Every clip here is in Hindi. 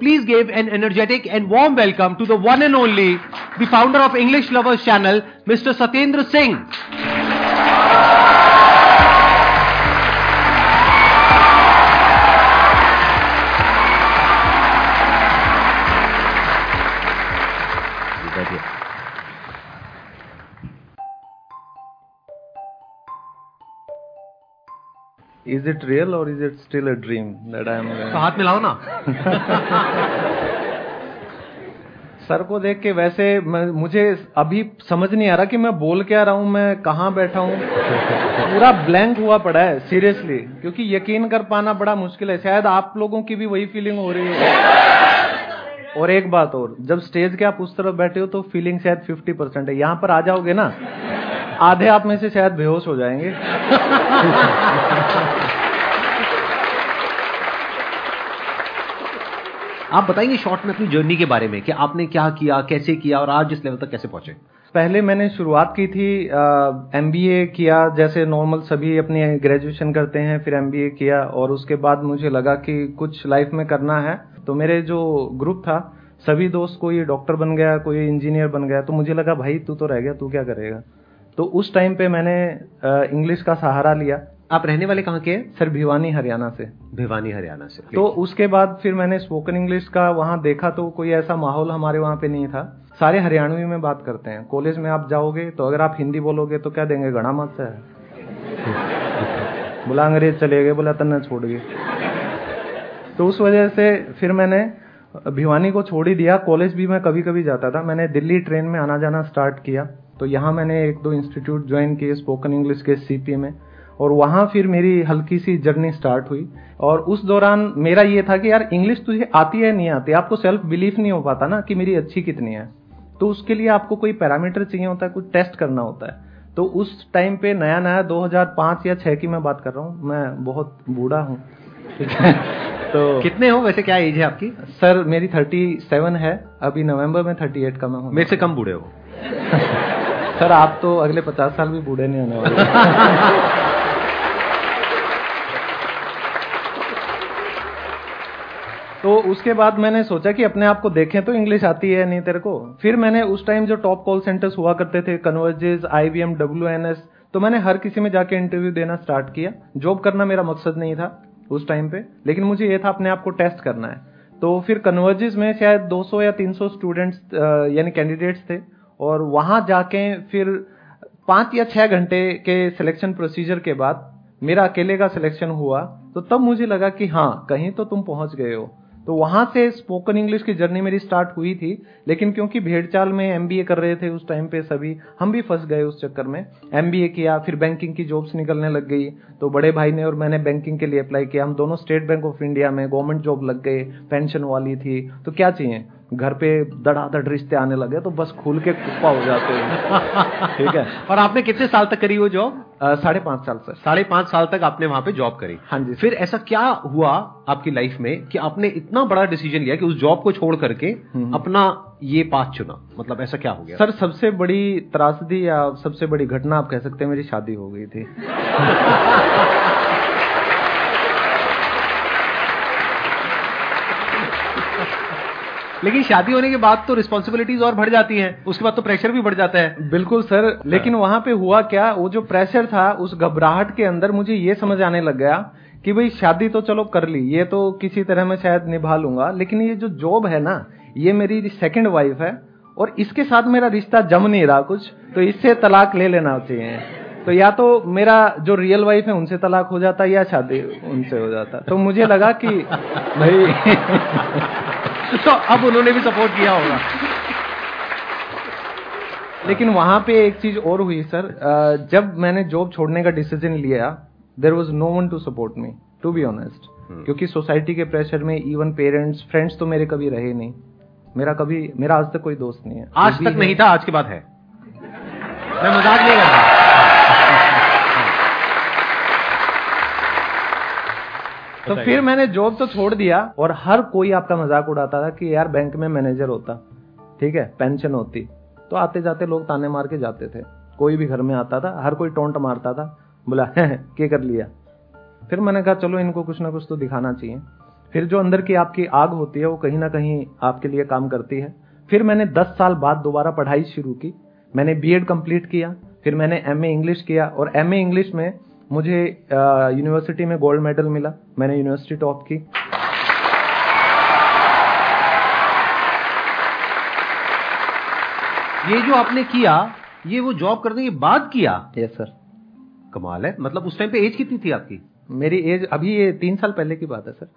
please give an energetic and warm welcome to the one and only, the founder of English Lovers Channel, Mr. Satender Singh. Is it real or is it still a dream that I am... हाथ मिलाओ ना। सर को देख के वैसे मुझे अभी समझ नहीं आ रहा कि मैं बोल क्या रहा हूँ, मैं कहाँ बैठा हूँ। पूरा ब्लैंक हुआ पड़ा है सीरियसली, क्योंकि यकीन कर पाना बड़ा मुश्किल है। शायद आप लोगों की भी वही फीलिंग हो रही है। और एक बात और, जब स्टेज के आप उस तरफ बैठे हो तो फीलिंग शायद 50% है। यहाँ पर आ जाओगे ना, आधे आप में से शायद बेहोश हो जाएंगे। आप बताएंगे शॉर्ट में अपनी जर्नी के बारे में कि आपने क्या किया, कैसे किया और आज इस लेवल तक कैसे पहुंचे। पहले मैंने शुरुआत की थी, MBA किया, जैसे नॉर्मल सभी अपनी ग्रेजुएशन करते हैं, फिर MBA किया और उसके बाद मुझे लगा कि कुछ लाइफ में करना है। तो मेरे जो ग्रुप था सभी दोस्त, कोई डॉक्टर बन गया, कोई इंजीनियर बन गया, तो मुझे लगा भाई तू तो रह गया, तू क्या करेगा। तो उस टाइम पे मैंने इंग्लिश का सहारा लिया। आप रहने वाले कहाँ के? सर भिवानी हरियाणा से। भिवानी हरियाणा से। तो उसके बाद फिर मैंने स्पोकन इंग्लिश का वहाँ देखा तो कोई ऐसा माहौल हमारे वहाँ पे नहीं था। सारे हरियाणवी में बात करते हैं। कॉलेज में आप जाओगे तो अगर आप हिंदी बोलोगे तो क्या देंगे, घड़ा मत है, बोला अंग्रेज चले गए, बोला तना छोड़ गए। तो उस वजह से फिर मैंने भिवानी को छोड़ ही दिया। कॉलेज भी मैं कभी कभी जाता था। मैंने दिल्ली ट्रेन में आना जाना स्टार्ट किया तो यहाँ मैंने 1-2 इंस्टीट्यूट ज्वाइन किए स्पोकन इंग्लिश के CP में, और वहाँ फिर मेरी हल्की सी जर्नी स्टार्ट हुई। और उस दौरान मेरा ये था कि यार इंग्लिश तुझे आती है नहीं आती, आपको सेल्फ बिलीफ नहीं हो पाता ना कि मेरी अच्छी कितनी है। तो उसके लिए आपको कोई पैरामीटर चाहिए होता है, कुछ टेस्ट करना होता है। तो उस टाइम पे नया नया 2005 या 2006 की मैं बात कर रहा हूँ, मैं बहुत बूढ़ा हूँ। तो कितने हो वैसे, क्या एज है आपकी? सर मेरी 37 है, अभी नवम्बर में 38 का मैं हूँ। मेरे से कम बूढ़े हो। सर आप तो अगले 50 साल भी बूढ़े नहीं होने वाले। तो उसके बाद मैंने सोचा कि अपने आप को देखें तो इंग्लिश आती है नहीं तेरे को। फिर मैंने उस टाइम जो टॉप कॉल सेंटर्स हुआ करते थे, कन्वर्जेस, IBM, WNS, तो मैंने हर किसी में जाके इंटरव्यू देना स्टार्ट किया। जॉब करना मेरा मकसद नहीं था उस टाइम पे, लेकिन मुझे ये था अपने आप को टेस्ट करना है। तो फिर कन्वर्जेस में शायद 200 या 300 स्टूडेंट्स यानी कैंडिडेट्स थे, और वहाँ जाके फिर 5 या 6 घंटे के सिलेक्शन प्रोसीजर के बाद मेरा अकेले का सिलेक्शन हुआ। तो तब मुझे लगा कि हाँ कहीं तो तुम पहुँच गए हो। तो वहाँ से स्पोकन इंग्लिश की जर्नी मेरी स्टार्ट हुई थी। लेकिन क्योंकि भेड़चाल में MBA कर रहे थे उस टाइम पे सभी, हम भी फंस गए उस चक्कर में। MBA किया, फिर बैंकिंग की जॉब्स निकलने लग गई, तो बड़े भाई ने और मैंने बैंकिंग के लिए अप्लाई किया। हम दोनों स्टेट बैंक ऑफ इंडिया में गवर्नमेंट जॉब लग गए, पेंशन वाली थी, तो क्या चाहिए, घर पे धड़ाधड़ रिश्ते आने लगे तो बस खुल के कुप्पा हो जाते हैं। ठीक है। और आपने कितने साल तक करी वो जॉब? 5.5 साल सर। 5.5 साल तक आपने वहाँ पे जॉब करी। हाँ जी। फिर ऐसा क्या हुआ आपकी लाइफ में कि आपने इतना बड़ा डिसीजन लिया कि उस जॉब को छोड़ करके अपना ये पाथ चुना, मतलब ऐसा क्या हो गया? सर सबसे बड़ी त्रासदी या सबसे बड़ी घटना आप कह सकते हैं, मेरी शादी हो गई थी। लेकिन शादी होने के बाद तो रिस्पॉन्सिबिलिटीज और बढ़ जाती हैं, उसके बाद तो प्रेशर भी बढ़ जाता है। बिल्कुल सर। लेकिन वहाँ पे हुआ क्या, वो जो प्रेशर था उस घबराहट के अंदर मुझे ये समझ आने लग गया कि भाई शादी तो चलो कर ली, ये तो किसी तरह मैं शायद निभा लूंगा, लेकिन ये जो जॉब है ना, ये मेरी सेकंड वाइफ है और इसके साथ मेरा रिश्ता जम नहीं रहा कुछ, तो इससे तलाक ले लेना चाहिए। तो या तो मेरा जो रियल वाइफ है उनसे तलाक हो जाता या शादी उनसे हो जाता। तो मुझे लगा कि भाई तो अब उन्होंने भी सपोर्ट किया होगा। लेकिन वहां पे एक चीज और हुई सर, जब मैंने जॉब छोड़ने का डिसीजन लिया, there was no one to support me to be honest, क्योंकि सोसाइटी के प्रेशर में, इवन पेरेंट्स, फ्रेंड्स तो मेरे कभी रहे नहीं। मेरा आज तक कोई दोस्त नहीं है, आज तक नहीं था, आज के बाद है। मैं मजाक नहीं कर रहा। तो फिर मैंने जॉब तो छोड़ दिया और हर कोई आपका मजाक उड़ाता था कि यार बैंक में मैनेजर होता, ठीक है, पेंशन होती, तो आते जाते लोग ताने मार के जाते थे। कोई भी घर में आता था, हर कोई टोंट मारता था, बोला क्या कर लिया। फिर मैंने कहा चलो इनको कुछ ना कुछ तो दिखाना चाहिए। फिर जो अंदर की आपकी आग होती है वो कहीं ना कहीं आपके लिए काम करती है। फिर मैंने 10 साल बाद दोबारा पढ़ाई शुरू की, मैंने बीएड कंप्लीट किया, फिर मैंने एमए इंग्लिश किया और एमए इंग्लिश में मुझे यूनिवर्सिटी में गोल्ड मेडल मिला, मैंने यूनिवर्सिटी टॉप की। ये जो आपने किया ये वो जॉब करने के बाद किया? Yes sir. कमाल है। मतलब उस टाइम पे एज कितनी थी आपकी? मेरी एज अभी ये 3 साल पहले की बात है सर।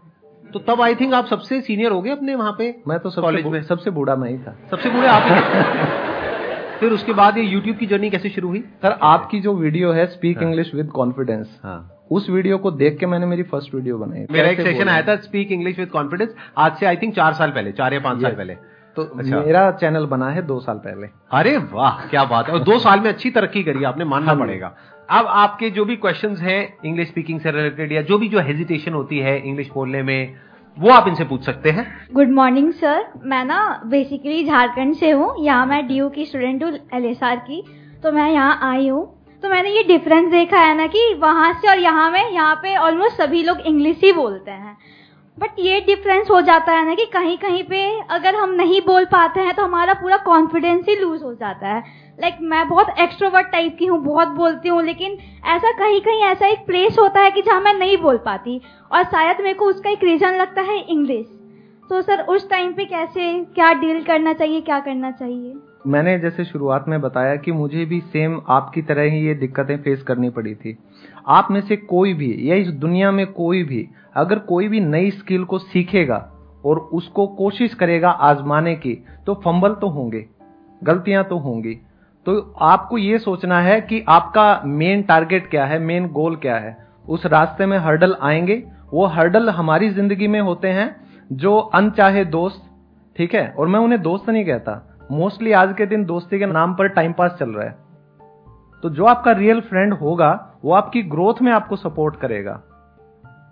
तो तब आई थिंक आप सबसे सीनियर हो गए अपने वहाँ पे? मैं तो कॉलेज में सबसे बूढ़ा मैं ही था। सबसे बूढ़े आप ही। फिर उसके बाद ये YouTube की जर्नी कैसे शुरू हुई सर? आपकी जो वीडियो है स्पीक इंग्लिश विद कॉन्फिडेंस, उस वीडियो को देख के मैंने मेरी फर्स्ट वीडियो बनाई। मेरा एक सेशन आया था स्पीक इंग्लिश विद कॉन्फिडेंस, आज से आई थिंक 4 साल पहले, 4 या 5 साल पहले। तो अच्छा। मेरा चैनल बना है 2 साल पहले। अरे वाह क्या बात है। और 2 साल में अच्छी तरक्की करी आपने, मानना पड़ेगा। अब आपके जो भी क्वेश्चंस हैं इंग्लिश स्पीकिंग से रिलेटेड या जो भी जो हेजिटेशन होती है इंग्लिश बोलने में, वो आप इनसे पूछ सकते हैं। गुड मॉर्निंग सर, मैं ना बेसिकली झारखंड से हूँ, यहाँ मैं DU की स्टूडेंट हूँ LSR की, तो मैं यहाँ आई हूँ। तो मैंने ये डिफरेंस देखा है ना कि वहाँ से और यहाँ में, यहाँ पे ऑलमोस्ट सभी लोग इंग्लिश ही बोलते हैं, बट ये डिफरेंस हो जाता है ना कि कहीं कहीं पे अगर हम नहीं बोल पाते हैं तो हमारा पूरा कॉन्फिडेंस ही लूज हो जाता है। लाइक मैं बहुत एक्सट्रोवर्ट टाइप की हूँ, बहुत बोलती हूँ, लेकिन ऐसा कहीं कहीं ऐसा एक प्लेस होता है कि जहाँ मैं नहीं बोल पाती और शायद मेरे को उसका एक रीजन लगता है इंग्लिश। तो सर उस टाइम पे कैसे, क्या डील करना चाहिए, क्या करना चाहिए? मैंने जैसे शुरुआत में बताया कि मुझे भी सेम आपकी तरह ही ये दिक्कतें फेस करनी पड़ी थी। आप में से कोई भी या इस दुनिया में कोई भी अगर कोई भी नई स्किल को सीखेगा और उसको कोशिश करेगा आजमाने की तो फंबल तो होंगे, गलतियां तो होंगी। तो आपको ये सोचना है कि आपका मेन टारगेट क्या है, मेन गोल क्या है। उस रास्ते में हर्डल आएंगे, वो हर्डल हमारी जिंदगी में होते हैं जो अनचाहे दोस्त, ठीक है, और मैं उन्हें दोस्त नहीं कहता, मोस्टली आज के दिन दोस्ती के नाम पर टाइम पास चल रहा है। तो जो आपका रियल फ्रेंड होगा वो आपकी ग्रोथ में आपको सपोर्ट करेगा।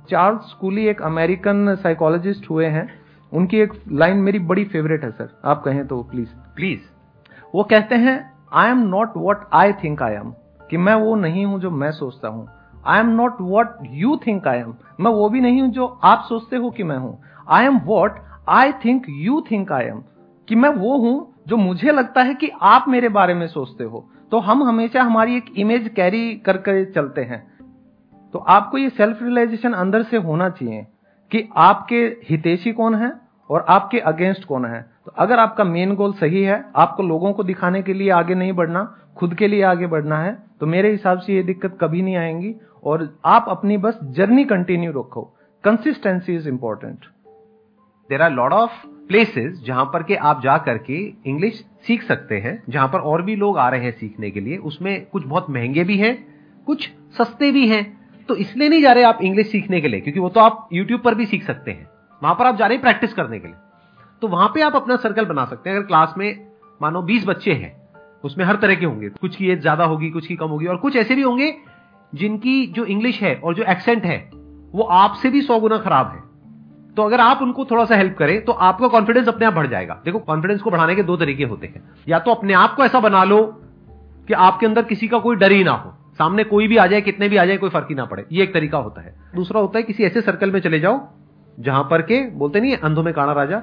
चार्ल्स कूली एक अमेरिकन साइकोलॉजिस्ट हुए हैं, उनकी एक लाइन मेरी बड़ी फेवरेट है सर, आप कहें तो प्लीज। वो कहते हैं I am not what I think I am, कि मैं वो नहीं हूं जो मैं सोचता हूं। I am not what you think I am, मैं वो भी नहीं हूं जो आप सोचते हो कि मैं हूं। I am what I think you think I am, कि मैं वो हूं जो मुझे लगता है कि आप मेरे बारे में सोचते हो। तो हम हमेशा हमारी एक इमेज कैरी करके चलते हैं। तो आपको ये सेल्फ रियलाइजेशन अंदर से होना चाहिए कि आपके हितैषी कौन है और आपके अगेंस्ट कौन है। तो अगर आपका मेन गोल सही है, आपको लोगों को दिखाने के लिए आगे नहीं बढ़ना, खुद के लिए आगे बढ़ना है, तो मेरे हिसाब से ये दिक्कत कभी नहीं आएंगी। और आप अपनी बस जर्नी कंटिन्यू रखो, consistency is important. There are lot of places जहां पर के आप जा करके इंग्लिश सीख सकते हैं, जहां पर और भी लोग आ रहे हैं सीखने के लिए। उसमें कुछ बहुत महंगे भी हैं, कुछ सस्ते भी हैं। तो इसलिए नहीं जा रहे आप इंग्लिश सीखने के लिए, क्योंकि वो तो आप YouTube पर भी सीख सकते हैं, वहां पर आप जा रहे हैं प्रैक्टिस करने के लिए। तो वहां पे आप अपना सर्कल बना सकते हैं। अगर क्लास में मानो 20 बच्चे हैं, उसमें हर तरह के होंगे, कुछ की एज ज्यादा होगी, कुछ की कम होगी, और कुछ ऐसे भी होंगे जिनकी जो इंग्लिश है और जो एक्सेंट है वो आपसे भी 100 गुना खराब है। तो अगर आप उनको थोड़ा सा हेल्प करें तो आपका कॉन्फिडेंस अपने आप बढ़ जाएगा। देखो, कॉन्फिडेंस को बढ़ाने के 2 तरीके होते हैं। या तो अपने आप को ऐसा बना लो कि आपके अंदर किसी का कोई डर ही ना हो, सामने कोई भी आ जाए, कितने भी आ जाए, कोई फर्क ही ना पड़े। ये एक तरीका होता है। दूसरा होता है किसी ऐसे सर्कल में चले जाओ जहां पर के बोलते नहीं है अंधों में काना राजा,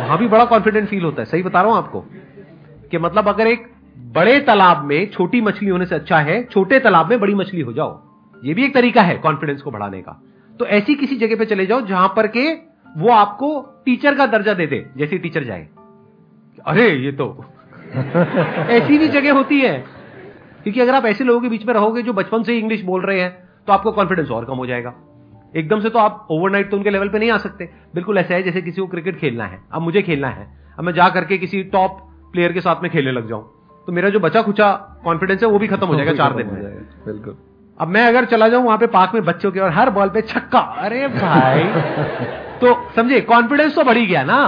वहां भी बड़ा कॉन्फिडेंट फील होता है। सही बता रहा हूं आपको, कि मतलब अगर एक बड़े तालाब में छोटी मछली होने से अच्छा है छोटे तालाब में बड़ी मछली हो जाओ। ये भी एक तरीका है कॉन्फिडेंस को बढ़ाने का। तो ऐसी किसी जगह पे चले जाओ जहां पर के वो आपको टीचर का दर्जा दे दे, जैसे टीचर जाए। अरे ये तो ऐसी भी जगह होती है, क्योंकि अगर आप ऐसे लोगों के बीच में रहोगे जो बचपन से ही इंग्लिश बोल रहे हैं तो आपका कॉन्फिडेंस और कम हो जाएगा। एकदम से तो आप ओवरनाइट तो उनके लेवल पे नहीं आ सकते। बिल्कुल ऐसा है जैसे किसी को क्रिकेट खेलना है, अब मुझे खेलना है, अब मैं जा करके किसी टॉप प्लेयर के साथ में खेलने लग जाऊं तो मेरा जो बचा खुचा कॉन्फिडेंस है वो भी खत्म हो जाएगा 4 दिन में। बिल्कुल। अब मैं अगर चला जाऊं वहां पे पार्क में बच्चों के और हर बॉल पे छक्का, अरे भाई तो समझे, कॉन्फिडेंस तो बढ़ ही गया ना।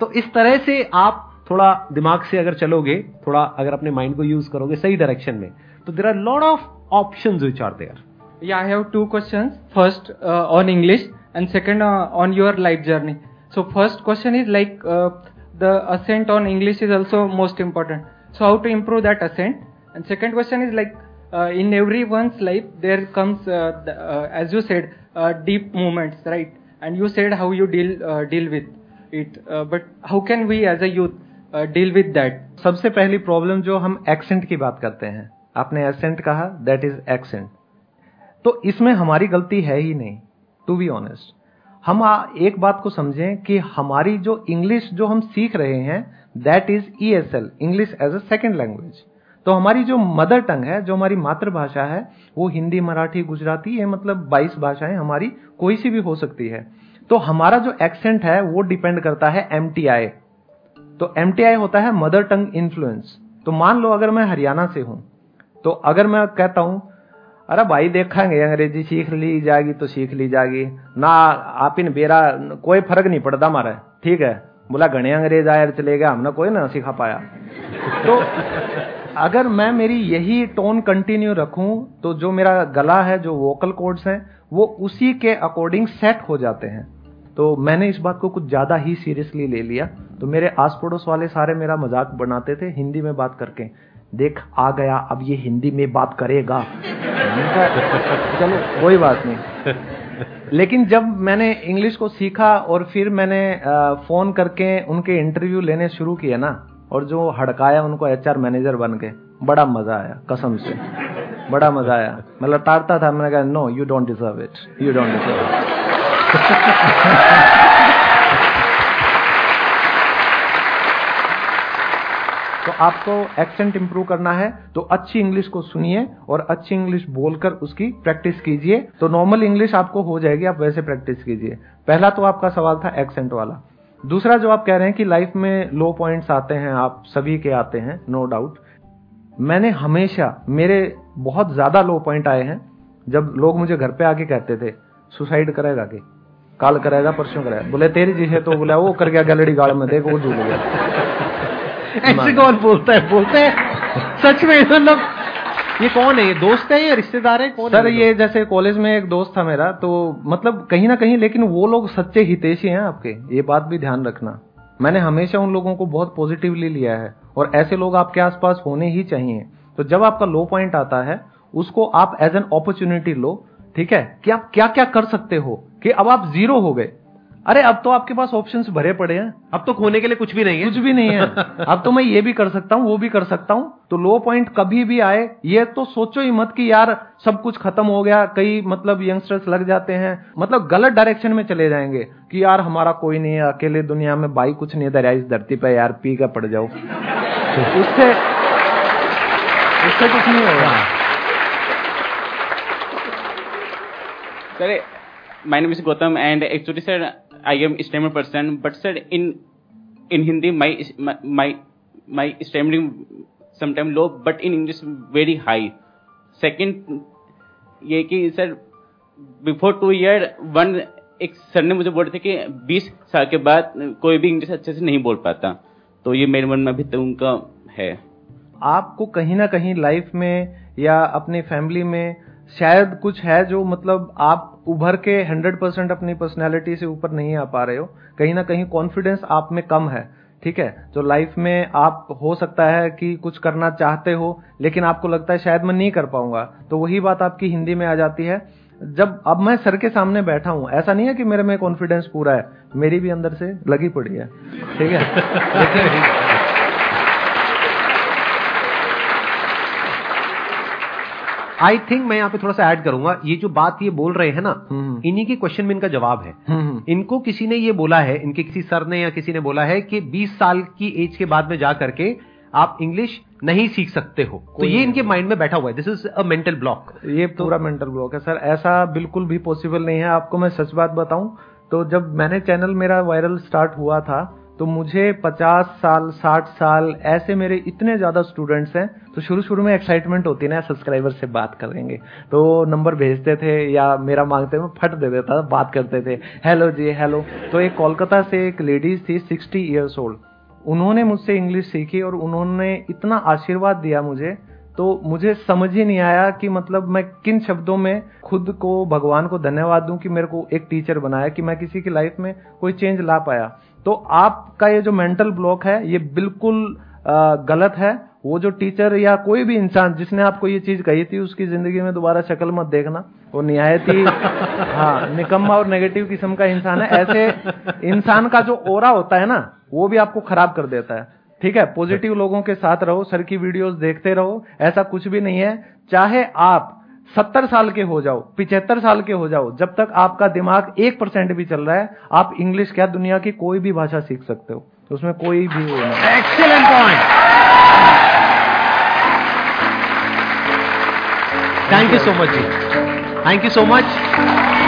तो इस तरह से आप थोड़ा दिमाग से अगर चलोगे, थोड़ा अगर अपने माइंड को यूज करोगे सही डायरेक्शन में, तो there are lot of options which are there. या I have 2 questions, first on English and second on your life journey. So first question is like the accent on English is also most important, so how to improve that accent. And second question is like in everyone's life there comes, as you said, deep moments, right? And you said how you deal with it. But how can we as a youth deal with that? सबसे पहली प्रॉब्लम जो हम एक्सेंट की बात करते हैं, आपने एक्सेंट कहा, that is accent. तो इसमें हमारी गलती है ही नहीं, टू बी ऑनेस्ट. हम एक बात को समझें कि हमारी जो इंग्लिश जो हम सीख रहे हैं that is ESL, English as a second language. तो हमारी जो मदर टंग है, जो हमारी मातृभाषा है, वो हिंदी, मराठी, गुजराती, ये मतलब 22 भाषाएं हमारी कोई सी भी हो सकती है. तो हमारा जो एक्सेंट है वो डिपेंड करता है MTI. तो MTI होता है मदर टंग इन्फ्लुएंस. तो मान लो अगर मैं हरियाणा से हूं, तो अगर मैं कहता हूं अरे भाई देखेंगे अंग्रेजी सीख ली जाएगी तो सीख ली जाएगी ना, आप इन बेरा कोई फर्क नहीं पड़ता हमारा, ठीक है, बोला घने अंग्रेज आया चले गया, हमने कोई ना सिखा पाया. तो अगर मैं मेरी यही टोन कंटिन्यू रखूं तो जो मेरा गला है, जो वोकल कॉर्ड्स हैं, वो उसी के अकॉर्डिंग सेट हो जाते हैं. तो मैंने इस बात को कुछ ज़्यादा ही सीरियसली ले लिया. तो मेरे आस पड़ोस वाले सारे मेरा मजाक बनाते थे हिंदी में बात करके, देख आ गया अब ये हिंदी में बात करेगा. चलो कोई बात नहीं. लेकिन जब मैंने इंग्लिश को सीखा और फिर मैंने फ़ोन करके उनके इंटरव्यू लेने शुरू किया ना, और जो हड़काया उनको HR मैनेजर बन के, बड़ा मज़ा आया, कसम से बड़ा मज़ा आया. मैं लताड़ता था, मैंने कहा no you don't deserve it, you don't deserve it. तो आपको एक्सेंट इंप्रूव करना है तो अच्छी इंग्लिश को सुनिए और अच्छी इंग्लिश बोलकर उसकी प्रैक्टिस कीजिए. तो नॉर्मल इंग्लिश आपको हो जाएगी, आप वैसे प्रैक्टिस कीजिए. पहला तो आपका सवाल था एक्सेंट वाला. दूसरा जो आप कह रहे हैं कि लाइफ में लो पॉइंट्स आते हैं, आप सभी के आते हैं, नो डाउट. मैंने हमेशा, मेरे बहुत ज़्यादा लो पॉइंट आए हैं जब लोग मुझे घर पे आके कहते थे सुसाइड करेगा कि काल करेगा परसों करेगा, बोले तेरी जी है तो बोला वो कर गया गलड़ी गाड़ में, देखो वो झूल गया. ऐसे कौन बोलता है सच में, मतलब ये कौन है, ये दोस्त है या रिश्तेदार है, कौन सर है? ये जैसे कॉलेज में एक दोस्त था मेरा, तो मतलब कहीं ना कहीं, लेकिन वो लोग सच्चे हितैषी हैं आपके, ये बात भी ध्यान रखना. मैंने हमेशा उन लोगों को बहुत पॉजिटिवली लिया है और ऐसे लोग आपके आसपास होने ही चाहिए. तो जब आपका लो पॉइंट आता है उसको आप एज एन अपॉर्चुनिटी लो, ठीक है, कि आप क्या क्या कर सकते हो कि अब आप जीरो हो गए, अरे अब तो आपके पास ऑप्शंस भरे पड़े हैं, अब तो खोने के लिए कुछ भी नहीं है, कुछ भी नहीं है, अब तो मैं ये भी कर सकता हूँ, वो भी कर सकता हूँ. तो लो पॉइंट कभी भी आए ये तो सोचो ही मत कि यार सब कुछ खत्म हो गया. कई मतलब यंगस्टर्स लग जाते हैं, मतलब गलत डायरेक्शन में चले जाएंगे कि यार हमारा कोई नहीं है, अकेले दुनिया में भाई कुछ नहीं है इस धरती पर, यार पी का पड़ जाओ, उससे कुछ नहीं होगा. Sir my name is Gautam and actually sir I am a stammer person, but sir, in Hindi my stammering sometimes low, but in English very high. Second, ये कि सर before 2 years one एक सर ने मुझे बोला था कि 20 साल के बाद कोई भी इंग्लिश अच्छे से नहीं बोल पाता. तो ये मेरे मन में अभी तक उनका है. आपको कहीं ना कहीं लाइफ में या अपने फैमिली में शायद कुछ है जो मतलब आप उभर के 100% अपनी पर्सनैलिटी से ऊपर नहीं आ पा रहे हो, कहीं ना कहीं कॉन्फिडेंस आप में कम है, ठीक है. तो लाइफ में आप हो सकता है कि कुछ करना चाहते हो लेकिन आपको लगता है शायद मैं नहीं कर पाऊंगा, तो वही बात आपकी हिंदी में आ जाती है. जब अब मैं सर के सामने बैठा हूं, ऐसा नहीं है कि मेरे में कॉन्फिडेंस पूरा है, मेरी भी अंदर से लगी पड़ी है, ठीक है. आई थिंक मैं यहाँ पे थोड़ा सा ऐड करूंगा, ये जो बात ये बोल रहे हैं ना, इन्हीं के क्वेश्चन में इनका जवाब है. इनको किसी ने ये बोला है, इनके किसी सर ने या किसी ने बोला है कि 20 साल की एज के बाद में जा करके आप इंग्लिश नहीं सीख सकते हो, तो ये इनके माइंड में बैठा हुआ है. This is a mental block, ये पूरा मेंटल ब्लॉक है सर, ऐसा बिल्कुल भी पॉसिबल नहीं है. आपको मैं सच बात बताऊं तो जब मैंने चैनल मेरा वायरल स्टार्ट हुआ था तो मुझे 50 साल 60 साल ऐसे मेरे इतने ज़्यादा स्टूडेंट्स हैं, तो शुरू में एक्साइटमेंट होती ना, सब्सक्राइबर से बात करेंगे तो नंबर भेजते थे या मेरा मांगते थे, मैं फट दे देता था, बात करते थे हेलो जी हेलो. तो एक कोलकाता से एक लेडीज़ थी 60 इयर्स ओल्ड, उन्होंने मुझसे इंग्लिश सीखी और उन्होंने इतना आशीर्वाद दिया मुझे, तो मुझे समझ ही नहीं आया कि मतलब मैं किन शब्दों में खुद को भगवान को धन्यवाद दूं कि मेरे को एक टीचर बनाया, कि मैं किसी की लाइफ में कोई चेंज ला पाया. तो आपका ये जो मेंटल ब्लॉक है ये बिल्कुल गलत है। वो जो टीचर या कोई भी इंसान जिसने आपको ये चीज कही थी, उसकी जिंदगी में दोबारा शक्ल मत देखना। वो निहायत ही हाँ निकम्मा और नेगेटिव किस्म का इंसान है। ऐसे इंसान का जो ओरा होता है ना, वो भी आपको खराब कर देता है। ठीक है, पॉजिटिव लोगों के साथ रहो, सर की वीडियोस देखते रहो। ऐसा कुछ भी नहीं है, चाहे आप 70 साल के हो जाओ, 75 साल के हो जाओ, जब तक आपका दिमाग 1% भी चल रहा है, आप इंग्लिश क्या दुनिया की कोई भी भाषा सीख सकते हो, उसमें कोई भी वो नहीं। Excellent point, thank you so much जी, थैंक यू सो मच।